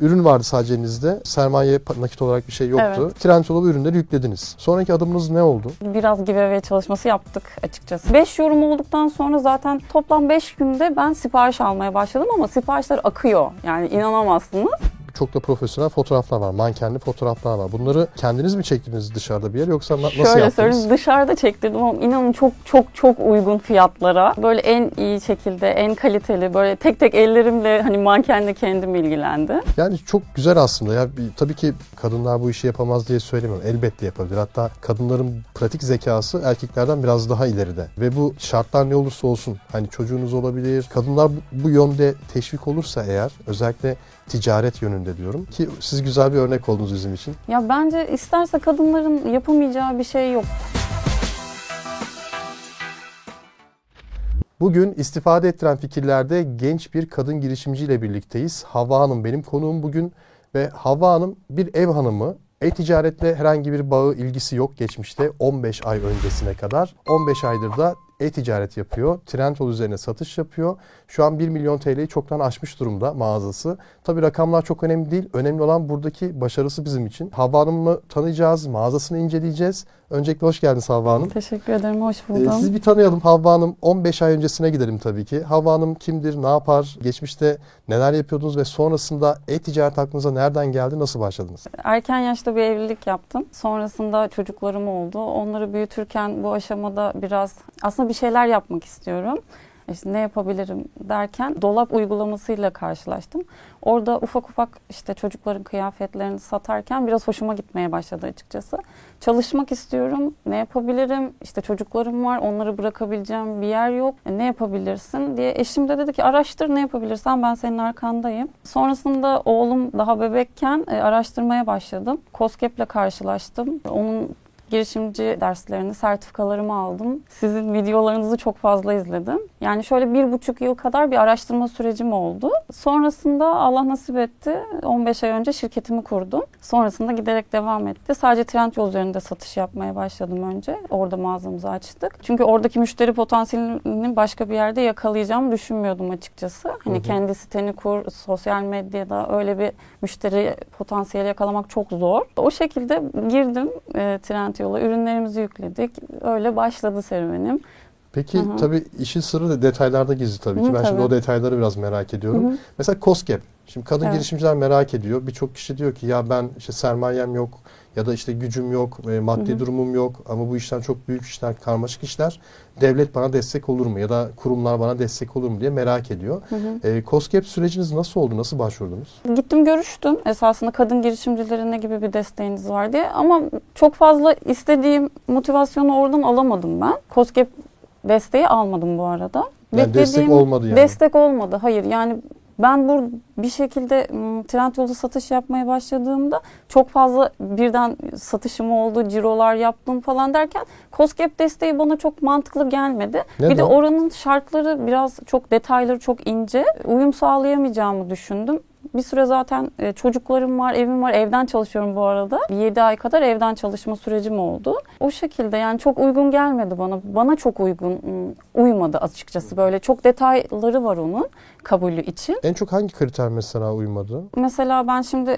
ürün vardı sadece elinizde. Sermaye nakit olarak bir şey yoktu. Evet. Trendyol'a bu ürünleri yüklediniz. Sonraki adımınız ne oldu? Biraz giveaway çalışması yaptık açıkçası. 5 yorum olduktan sonra zaten toplam 5 günde ben sipariş almaya başladım ama siparişler akıyor. Yani inanamazsınız. Çok da profesyonel fotoğraflar var. Mankenli fotoğraflar var. Bunları kendiniz mi çektirdiniz dışarıda bir yer yoksa nasıl yaptınız? Şöyle söyleyeyim, dışarıda çektirdim ama inanın çok uygun fiyatlara. Böyle en iyi şekilde, en kaliteli böyle tek tek ellerimle hani mankenle kendim ilgilendim. Yani çok güzel aslında. Ya tabii ki kadınlar bu işi yapamaz diye söylemiyorum. Elbette yapabilir. Hatta kadınların pratik zekası erkeklerden biraz daha ileride. Ve bu şartlar ne olursa olsun hani çocuğunuz olabilir. Kadınlar bu yönde teşvik olursa eğer özellikle ticaret yönünde diyorum ki siz güzel bir örnek oldunuz bizim için. Ya bence isterse kadınların yapamayacağı bir şey yok. Bugün istifade ettiren fikirlerde genç bir kadın girişimciyle birlikteyiz. Havva Hanım benim konuğum bugün ve Havva Hanım bir ev hanımı. E-ticaretle herhangi bir bağı, ilgisi yok geçmişte 15 ay öncesine kadar. 15 aydır da e-ticaret yapıyor. Trendyol üzerine satış yapıyor. Şu an 1 milyon TL'yi çoktan aşmış durumda mağazası. Tabii rakamlar çok önemli değil. Önemli olan buradaki başarısı bizim için. Havva Hanım'ı tanıyacağız, mağazasını inceleyeceğiz. Öncelikle hoş geldiniz Havva Hanım. Teşekkür ederim, hoş buldum. Sizi bir tanıyalım Havva Hanım. 15 ay öncesine gidelim tabii ki. Havva Hanım kimdir, ne yapar, geçmişte neler yapıyordunuz ve sonrasında e-ticaret aklınıza nereden geldi, nasıl başladınız? Erken yaşta bir evlilik yaptım. Sonrasında çocuklarım oldu. Onları büyütürken bu aşamada biraz aslında bir şeyler yapmak istiyorum. İşte ne yapabilirim derken dolap uygulamasıyla karşılaştım. Orada ufak işte çocukların kıyafetlerini satarken biraz hoşuma gitmeye başladı açıkçası. Çalışmak istiyorum. Ne yapabilirim? İşte çocuklarım var. Onları bırakabileceğim bir yer yok. Ne yapabilirsin diye eşim de dedi ki araştır, ne yapabilirsen ben senin arkandayım. Sonrasında oğlum daha bebekken araştırmaya başladım. KOSGEB'le karşılaştım. Onun girişimci derslerini, sertifikalarımı aldım. Sizin videolarınızı çok fazla izledim. Yani şöyle 1,5 yıl kadar bir araştırma sürecim oldu. Sonrasında Allah nasip etti. 15 ay önce şirketimi kurdum. Sonrasında giderek devam etti. Sadece Trendyol üzerinde satış yapmaya başladım önce. Orada mağazamızı açtık. Çünkü oradaki müşteri potansiyelini başka bir yerde yakalayacağımı düşünmüyordum açıkçası. Hani kendi siteni kur, sosyal medyada öyle bir müşteri potansiyeli yakalamak çok zor. O şekilde girdim Trendyol. Ürünlerimizi yükledik. Öyle başladı serüvenim. Peki tabii işin sırrı da detaylarda gizli tabii ki. Ben şimdi o detayları biraz merak ediyorum. Mesela KOSGEB. Şimdi kadın girişimciler merak ediyor. Birçok kişi diyor ki ya ben işte sermayem yok ya da işte gücüm yok, maddi durumum yok ama bu işler çok büyük işler, karmaşık işler. Devlet bana destek olur mu ya da kurumlar bana destek olur mu diye merak ediyor. KOSGEB süreciniz nasıl oldu? Nasıl başvurdunuz? Gittim görüştüm. Esasında kadın girişimcilerine gibi bir desteğiniz var diye ama çok fazla istediğim motivasyonu oradan alamadım ben. KOSGEB desteği almadım bu arada. Yani destek olmadı yani. Destek olmadı. Hayır yani ben bir şekilde Trendyol'da satış yapmaya başladığımda çok fazla birden satışım oldu, cirolar yaptım falan derken KOSGEB desteği bana çok mantıklı gelmedi. Neden? Bir de oranın şartları biraz çok detayları çok ince. Uyum sağlayamayacağımı düşündüm. Bir süre zaten çocuklarım var, evim var. Evden çalışıyorum bu arada. 7 ay kadar evden çalışma sürecim oldu. O şekilde yani çok uygun gelmedi bana. Bana çok uygun uymadı açıkçası. Böyle çok detayları var onun kabulü için. En çok hangi kriter mesela uymadı? Mesela ben şimdi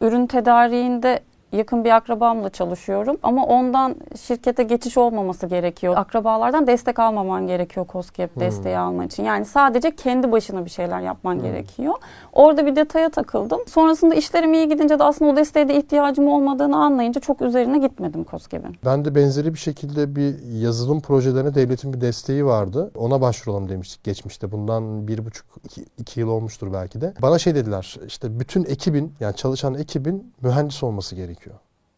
ürün tedariğinde yakın bir akrabamla çalışıyorum ama ondan şirkete geçiş olmaması gerekiyor. Akrabalardan destek almaman gerekiyor KOSGEB desteği alman için. Yani sadece kendi başına bir şeyler yapman gerekiyor. Orada bir detaya takıldım. Sonrasında işlerim iyi gidince de aslında o desteğe de ihtiyacım olmadığını anlayınca çok üzerine gitmedim KOSGEB'in. Ben de benzeri bir şekilde bir yazılım projelerine devletin bir desteği vardı. Ona başvuralım demiştik geçmişte. Bundan 1,5-2 yıl olmuştur belki de. Bana şey dediler işte bütün ekibin yani çalışan ekibin mühendis olması gerekiyor.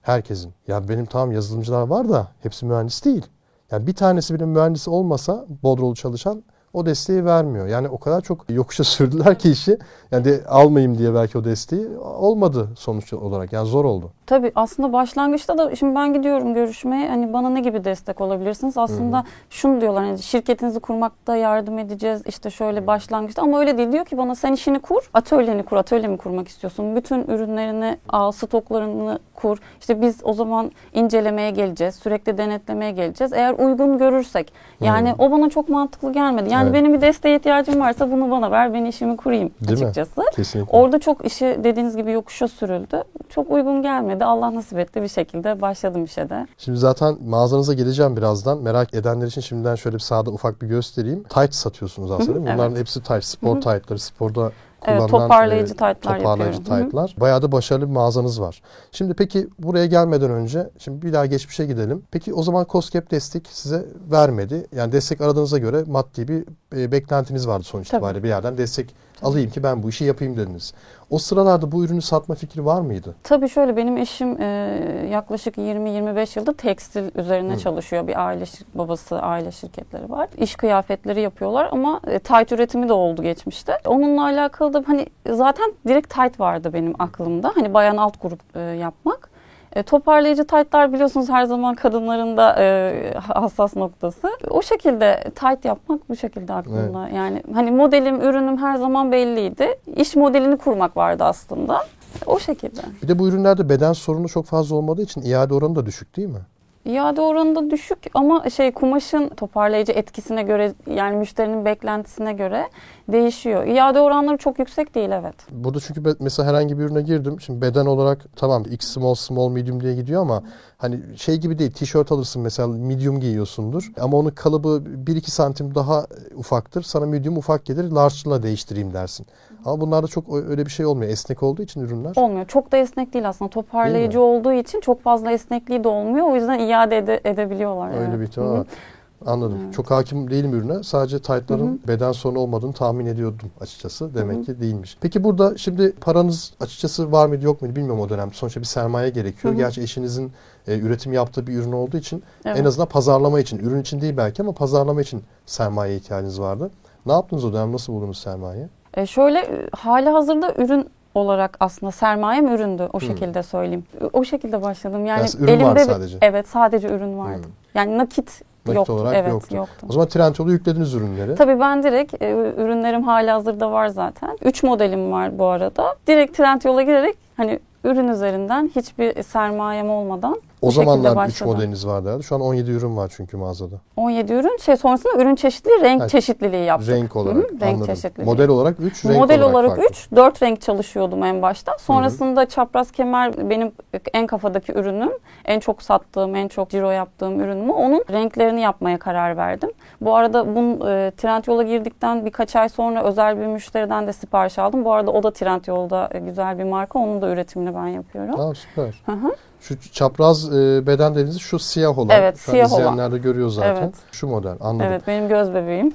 Herkesin. Ya benim tamam yazılımcılar var da hepsi mühendis değil. Yani bir tanesi bile mühendis olmasa bodrolu çalışan o desteği vermiyor. Yani o kadar çok yokuşa sürdüler ki işi. Yani almayayım diye belki o desteği olmadı sonuç olarak. Yani zor oldu. Tabii aslında başlangıçta da şimdi ben gidiyorum görüşmeye, hani bana ne gibi destek olabilirsiniz? Aslında şunu diyorlar, hani şirketinizi kurmakta yardım edeceğiz işte şöyle başlangıçta, ama öyle değil, diyor ki bana sen işini kur, atölyeni kur. Atölye mi kurmak istiyorsun? Bütün ürünlerini al, stoklarını kur. İşte biz o zaman incelemeye geleceğiz, sürekli denetlemeye geleceğiz. Eğer uygun görürsek, yani o bana çok mantıklı gelmedi. Yani benim bir desteğe ihtiyacım varsa bunu bana ver, ben işimi kurayım değil açıkçası. Orada çok işi dediğiniz gibi yokuşa sürüldü. Çok uygun gelmedi. Allah nasip etti, bir şekilde başladım işe de. Şimdi zaten mağazanıza geleceğim birazdan. Merak edenler için şimdiden şöyle bir sağda ufak bir göstereyim. Tight satıyorsunuz aslında değil mi? Bunların hepsi tight, spor tightları, sporda kullanılan toparlayıcı tightlar yapıyorum. Bayağı da başarılı bir mağazanız var. Şimdi peki buraya gelmeden önce şimdi bir daha geçmişe gidelim. Peki o zaman KOSGEB destek size vermedi. Yani destek aradığınıza göre maddi bir beklentiniz vardı sonuç itibariyle, bir yerden destek alayım ki ben bu işi yapayım dediniz. O sıralarda bu ürünü satma fikri var mıydı? Tabii şöyle, benim eşim yaklaşık 20-25 yıldır tekstil üzerine çalışıyor. Bir aile babası, aile şirketleri var. İş kıyafetleri yapıyorlar ama tayt üretimi de oldu geçmişte. Onunla alakalı da hani zaten direkt tayt vardı benim aklımda. Hani bayan alt grup yapmak. Toparlayıcı taytlar biliyorsunuz her zaman kadınların da hassas noktası. O şekilde tayt yapmak bu şekilde aklımda. Evet. Yani hani modelim, ürünüm her zaman belliydi. İş modelini kurmak vardı aslında. O şekilde. Bir de bu ürünlerde beden sorunu çok fazla olmadığı için iade oranı da düşük değil mi? İade oranı da düşük ama kumaşın toparlayıcı etkisine göre, yani müşterinin beklentisine göre değişiyor. İade oranları çok yüksek değil, evet. Burada çünkü mesela herhangi bir ürüne girdim. Şimdi beden olarak tamam X small, small, medium diye gidiyor ama hani gibi değil. Tişört alırsın mesela, medium giyiyorsundur ama onun kalıbı 1-2 santim daha ufaktır. Sana medium ufak gelir, large'la değiştireyim dersin. Ama bunlarda çok öyle bir şey olmuyor. Esnek olduğu için ürünler. Olmuyor. Çok da esnek değil aslında. Toparlayıcı olduğu için çok fazla esnekliği de olmuyor. O yüzden iade edebiliyorlar. Öyle bir ihtimal. Anladım. Evet. Çok hakim değilim ürüne. Sadece taytların beden sorunu olmadığını tahmin ediyordum açıkçası. Demek ki değilmiş. Peki burada şimdi paranız açıkçası var mıydı yok muydu bilmiyorum o dönem. Sonuçta bir sermaye gerekiyor. Gerçi eşinizin üretim yaptığı bir ürün olduğu için en azından pazarlama için, ürün için değil belki ama pazarlama için sermaye ihtiyacınız vardı. Ne yaptınız o dönem? Nasıl buldunuz sermaye? Şöyle hali hazırda ürün olarak aslında sermayem üründü. O şekilde söyleyeyim. O şekilde başladım. Yani elimde sadece. Evet, sadece ürün vardı. Yani nakit yoktu. Olarak yoktu. O zaman Trendyol'u yüklediniz ürünleri. Tabii ben direkt ürünlerim hali hazırda var zaten. 3 modelim var bu arada. Direkt Trendyol'a girerek hani ürün üzerinden hiçbir sermayem olmadan o zamanlar 3 modeliniz vardı herhalde. Şu an 17 ürün var çünkü mağazada. 17 ürün. Sonrasında ürün çeşitliliği, renk çeşitliliği yaptık. Renk olarak. Renk çeşitliliği. Model olarak 3, renk model olarak 3, 4 renk çalışıyordum en başta. Sonrasında çapraz kemer benim en kafadaki ürünüm. En çok sattığım, en çok ciro yaptığım ürünümü. Onun renklerini yapmaya karar verdim. Bu arada Trendyol'a girdikten birkaç ay sonra özel bir müşteriden de sipariş aldım. Bu arada o da Trendyol'da güzel bir marka. Onun da üretimini ben yapıyorum. Aa, süper. Hı-hı. Şu çapraz beden dediğiniz şu siyah olan. Evet, şu siyah olan. İzleyenler de görüyor zaten. Evet. Şu model, anladım. Evet, benim göz bebeğim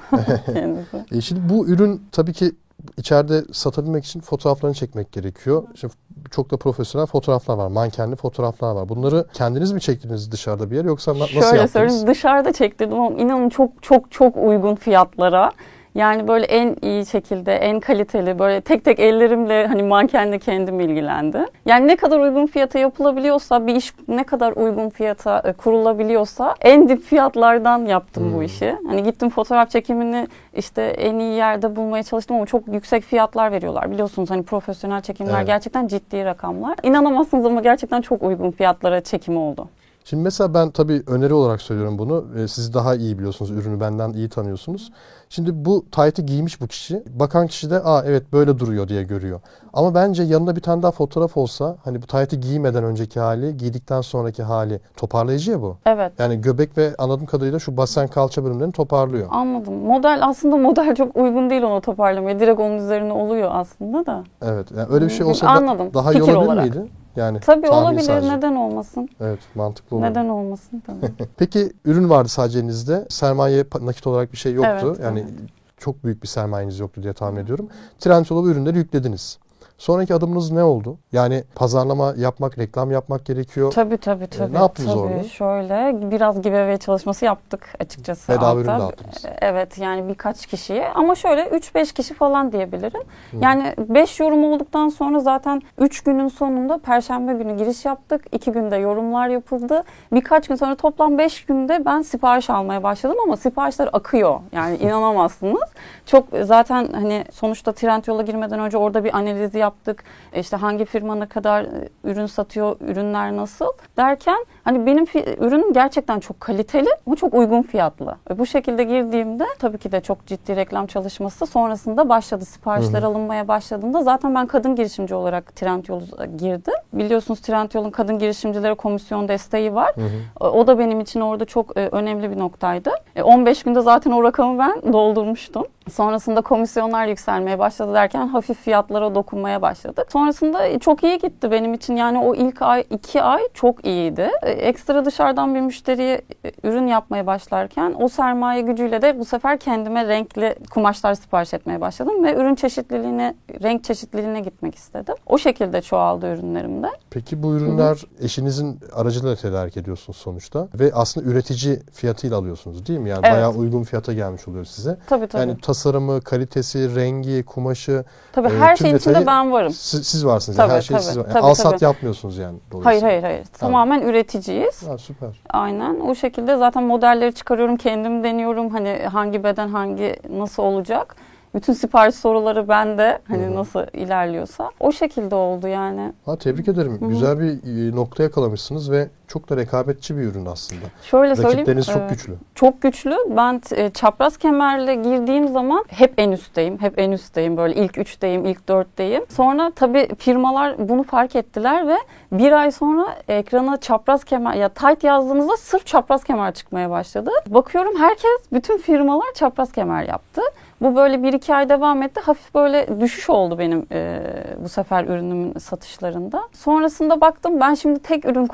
kendisi. Şimdi bu ürün tabii ki içeride satabilmek için fotoğraflarını çekmek gerekiyor. Şimdi çok da profesyonel fotoğraflar var. Mankenli fotoğraflar var. Bunları kendiniz mi çektirdiniz dışarıda bir yer yoksa nasıl yaptınız? Şöyle söyleyeyim, dışarıda çektirdim ama inanın çok uygun fiyatlara. Yani böyle en iyi şekilde, en kaliteli, böyle tek ellerimle hani mankenle kendim ilgilendi. Yani ne kadar uygun fiyata yapılabiliyorsa, bir iş ne kadar uygun fiyata kurulabiliyorsa en dip fiyatlardan yaptım bu işi. Hani gittim fotoğraf çekimini en iyi yerde bulmaya çalıştım ama çok yüksek fiyatlar veriyorlar. Biliyorsunuz hani profesyonel çekimler gerçekten ciddi rakamlar. İnanamazsınız ama gerçekten çok uygun fiyatlara çekim oldu. Şimdi mesela ben tabii öneri olarak söylüyorum bunu. Siz daha iyi biliyorsunuz. Ürünü benden iyi tanıyorsunuz. Şimdi bu taytı giymiş bu kişi. Bakan kişi de evet böyle duruyor diye görüyor. Ama bence yanında bir tane daha fotoğraf olsa, hani bu taytı giymeden önceki hali, giydikten sonraki hali, toparlayıcı ya bu. Evet. Yani göbek ve anladığım kadarıyla şu basen, kalça bölümlerini toparlıyor. Anladım. Model çok uygun değil ona toparlamaya. Direkt onun üzerine oluyor aslında da. Evet. Yani öyle bir şey olsa daha iyi olabilir miydi? Yani tabii olabilir. Sadece. Neden olmasın? Evet, mantıklı olur. Neden olmasın? Tabii. Peki ürün vardı sadece elinizde. Sermaye nakit olarak bir şey yoktu. Evet, yani çok büyük bir sermayeniz yoktu diye tahmin ediyorum. Trendyol'a ürünleri yüklediniz. Sonraki adımınız ne oldu? Yani pazarlama yapmak, reklam yapmak gerekiyor. Tabii. Ne yaptınız orada? Şöyle biraz giveaway çalışması yaptık açıkçası. Bedava ürün dağıttınız. Evet, yani birkaç kişiye ama şöyle 3-5 kişi falan diyebilirim. Hı. Yani 5 yorum olduktan sonra zaten 3 günün sonunda Perşembe günü giriş yaptık. 2 günde yorumlar yapıldı. Birkaç gün sonra toplam 5 günde ben sipariş almaya başladım ama siparişler akıyor. Yani inanamazsınız. Çok zaten hani sonuçta Trendyol'a girmeden önce orada bir analizi yaptık. İşte hangi firma ne kadar ürün satıyor, ürünler nasıl derken hani benim ürün gerçekten çok kaliteli ama çok uygun fiyatlı. Bu şekilde girdiğimde tabii ki de çok ciddi reklam çalışması sonrasında başladı. Siparişler alınmaya başladığında zaten ben kadın girişimci olarak Trendyol'a girdim. Biliyorsunuz Trendyol'un kadın girişimcilere komisyon desteği var. O da benim için orada çok önemli bir noktaydı. 15 günde zaten o rakamı ben doldurmuştum. Sonrasında komisyonlar yükselmeye başladı derken hafif fiyatlara dokunmaya başladık. Sonrasında çok iyi gitti benim için. Yani o ilk ay, 2 ay çok iyiydi. Ekstra dışarıdan bir müşteriye ürün yapmaya başlarken o sermaye gücüyle de bu sefer kendime renkli kumaşlar sipariş etmeye başladım ve ürün çeşitliliğine, renk çeşitliliğine gitmek istedim. O şekilde çoğaldı ürünlerimde. Peki bu ürünler eşinizin aracılığıyla tedarik ediyorsunuz sonuçta ve aslında üretici fiyatıyla alıyorsunuz değil mi? Yani evet, bayağı uygun fiyata gelmiş oluyor size. Tabii. Yani tasarımı, kalitesi, rengi, kumaşı. Tabii her şeyin içinde ben varım. Siz varsınız. Tabii, yani her şey siz varsınız. Yani alsat yapmıyorsunuz yani. Hayır. Tamamen üreticiyiz. Ha, süper. Aynen. O şekilde zaten modelleri çıkarıyorum. Kendim deniyorum. Hani hangi beden hangi nasıl olacak. Bütün sipariş soruları bende. Hani nasıl ilerliyorsa. O şekilde oldu yani. Ha, tebrik ederim. Hı-hı. Güzel bir nokta yakalamışsınız ve çok da rekabetçi bir ürün aslında. Şöyle söyleyeyim. Rakipleriniz çok güçlü. Çok güçlü. Ben çapraz kemerle girdiğim zaman hep en üstteyim. Böyle ilk 3'teyim, ilk 4'teyim. Sonra tabii firmalar bunu fark ettiler ve bir ay sonra ekrana çapraz kemer ya tight yazdığınızda sırf çapraz kemer çıkmaya başladı. Bakıyorum herkes, bütün firmalar çapraz kemer yaptı. Bu böyle 1-2 ay devam etti. Hafif böyle düşüş oldu benim bu sefer ürünümün satışlarında. Sonrasında baktım ben şimdi tek ürün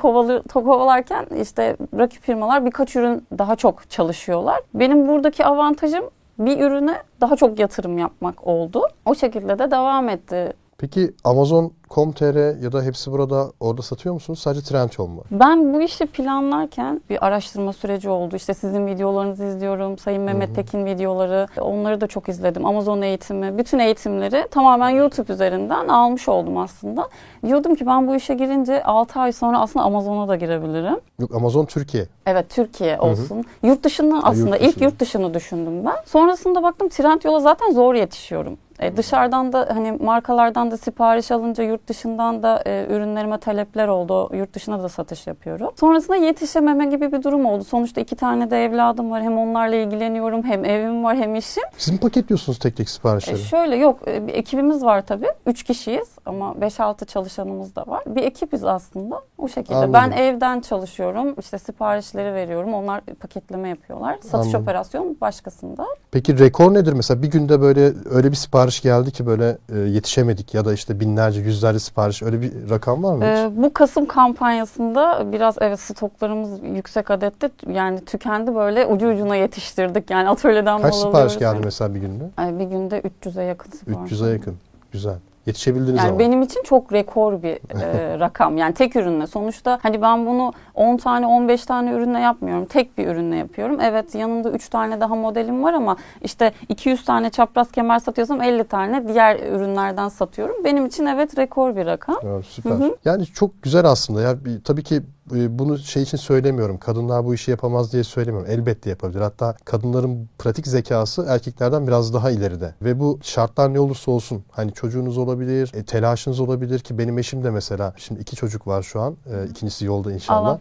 kovalarken işte rakip firmalar birkaç ürün daha çok çalışıyorlar. Benim buradaki avantajım bir ürüne daha çok yatırım yapmak oldu. O şekilde de devam etti. Peki Amazon.com.tr ya da hepsi burada orada satıyor musunuz? Sadece Trendyol mu? Ben bu işi planlarken bir araştırma süreci oldu. İşte sizin videolarınızı izliyorum. Sayın Mehmet Tekin videoları. Onları da çok izledim. Amazon eğitimi. Bütün eğitimleri tamamen YouTube üzerinden almış oldum aslında. Diyordum ki ben bu işe girince 6 ay sonra aslında Amazon'a da girebilirim. Yok, Amazon Türkiye. Evet, Türkiye olsun. Yurt dışını aslında ilk yurt dışını düşündüm ben. Sonrasında baktım Trendyol'a zaten zor yetişiyorum. Dışarıdan da hani markalardan da sipariş alınca yurt dışından da ürünlerime talepler oldu. Yurt dışına da satış yapıyorum. Sonrasında yetişememe gibi bir durum oldu. Sonuçta 2 tane de evladım var. Hem onlarla ilgileniyorum, hem evim var, hem işim. Siz mi paketliyorsunuz tek tek siparişleri? Şöyle yok. Bir ekibimiz var tabii. 3 kişiyiz ama 5-6 çalışanımız da var. Bir ekibiz aslında. O şekilde. Anladım. Ben evden çalışıyorum. İşte siparişleri veriyorum. Onlar paketleme yapıyorlar. Satış operasyonu başkasında. Peki rekor nedir mesela? Bir günde böyle öyle bir sipariş geldi ki böyle yetişemedik ya da işte binlerce, yüzlerce sipariş, öyle bir rakam var mı? Bu Kasım kampanyasında biraz evet stoklarımız yüksek adette yani tükendi, böyle ucu ucuna yetiştirdik yani atölyeden. Kaç sipariş geldi mesela bir günde? Yani bir günde 300'e yakın sipariş. 300'e yakın. Güzel. Yetişebildiniz yani ama. Benim için çok rekor bir rakam. Yani tek ürünle. Sonuçta hani ben bunu 10 tane 15 tane ürünle yapmıyorum. Tek bir ürünle yapıyorum. Evet, yanında 3 tane daha modelim var ama işte 200 tane çapraz kemer satıyorsam 50 tane diğer ürünlerden satıyorum. Benim için evet rekor bir rakam. Evet, süper. Hı-hı. Yani çok güzel aslında. Ya tabii ki bunu şey için söylemiyorum. Kadınlar bu işi yapamaz diye söylemiyorum. Elbette yapabilir. Hatta kadınların pratik zekası erkeklerden biraz daha ileride. Ve bu şartlar ne olursa olsun. Hani çocuğunuz olabilir, telaşınız olabilir ki benim eşim de mesela. Şimdi 2 çocuk var şu an. İkincisi yolda inşallah.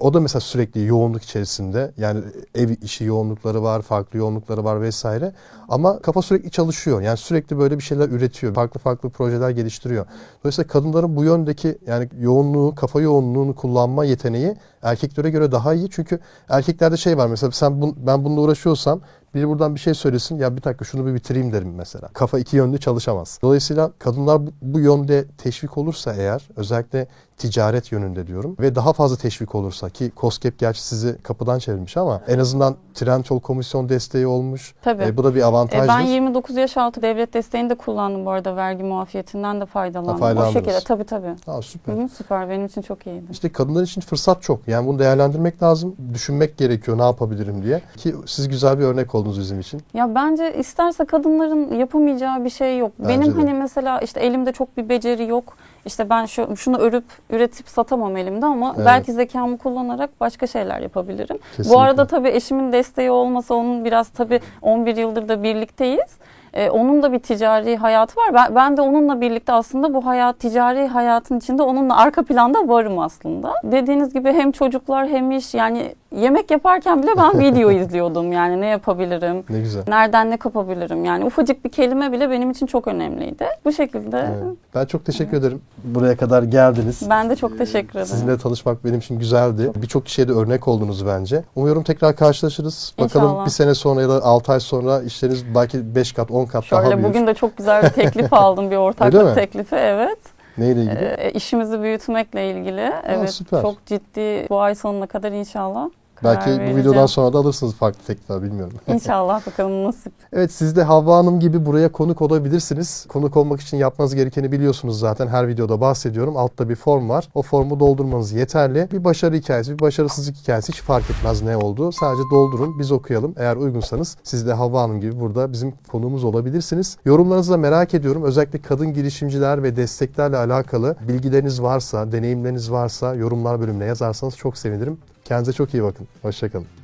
O da mesela sürekli yoğunluk içerisinde. Yani ev işi yoğunlukları var, farklı yoğunlukları var vesaire. Ama kafa sürekli çalışıyor. Yani sürekli böyle bir şeyler üretiyor. Farklı projeler geliştiriyor. Dolayısıyla kadınların bu yöndeki yani yoğunluğu, kafa yoğunluğunu kullanmak yeteneği erkeklere göre daha iyi. Çünkü erkeklerde şey var mesela ben bununla uğraşıyorsam Biri buradan bir şey söylesin, ya bir dakika şunu bir bitireyim derim mesela. Kafa iki yönlü çalışamaz. Dolayısıyla kadınlar bu yönde teşvik olursa eğer, özellikle ticaret yönünde diyorum ve daha fazla teşvik olursa, ki KOSGEB gerçi sizi kapıdan çevirmiş ama en azından Trendyol komisyon desteği olmuş. Tabii. Bu da bir avantajdır. Ben 29 yaş altı devlet desteğini de kullandım bu arada, vergi muafiyetinden de faydalandım. O şekilde tabii. Aa, süper. Süper, benim için çok iyiydi. İşte kadınlar için fırsat çok. Yani bunu değerlendirmek lazım. Düşünmek gerekiyor ne yapabilirim diye. Ki siz güzel bir örnek oldunuz bizim için. Ya bence isterse kadınların yapamayacağı bir şey yok. Bence benim de. Hani mesela işte elimde çok bir beceri yok. İşte ben şunu örüp üretip satamam elimde ama evet, belki zekamı kullanarak başka şeyler yapabilirim. Kesinlikle. Bu arada tabii eşimin desteği olmasa, onun biraz tabii 11 yıldır da birlikteyiz. Onun da bir ticari hayatı var. Ben de onunla birlikte aslında bu ticari hayatın içinde onunla arka planda varım aslında. Dediğiniz gibi hem çocuklar hem iş, yani yemek yaparken bile ben video izliyordum. Yani ne yapabilirim? Ne güzel. Nereden ne kapabilirim? Yani ufacık bir kelime bile benim için çok önemliydi. Bu şekilde. Evet. Ben çok teşekkür ederim. Buraya kadar geldiniz. Ben de çok teşekkür ederim. Sizinle tanışmak benim için güzeldi. Birçok kişiye de örnek oldunuz bence. Umuyorum tekrar karşılaşırız. İnşallah. Bakalım bir sene sonra ya da 6 ay sonra işleriniz belki 5 kat, 10 kat daha büyür. Bugün de çok güzel bir teklif aldım. Bir ortaklık teklifi. Evet. Neyle ilgili? İşimizi büyütmekle ilgili. Aa, evet. Süper. Çok ciddi, bu ay sonuna kadar inşallah. Belki bu videodan sonra da alırsınız farklı teklifler, bilmiyorum. İnşallah, bakalım nasip. Evet, siz de Havva Hanım gibi buraya konuk olabilirsiniz. Konuk olmak için yapmanız gerekeni biliyorsunuz zaten. Her videoda bahsediyorum. Altta bir form var. O formu doldurmanız yeterli. Bir başarı hikayesi, bir başarısızlık hikayesi, hiç fark etmez ne oldu. Sadece doldurun, biz okuyalım. Eğer uygunsanız siz de Havva Hanım gibi burada bizim konuğumuz olabilirsiniz. Yorumlarınızı da merak ediyorum. Özellikle kadın girişimciler ve desteklerle alakalı bilgileriniz varsa, deneyimleriniz varsa yorumlar bölümüne yazarsanız çok sevinirim. Kendinize çok iyi bakın. Hoşça kalın.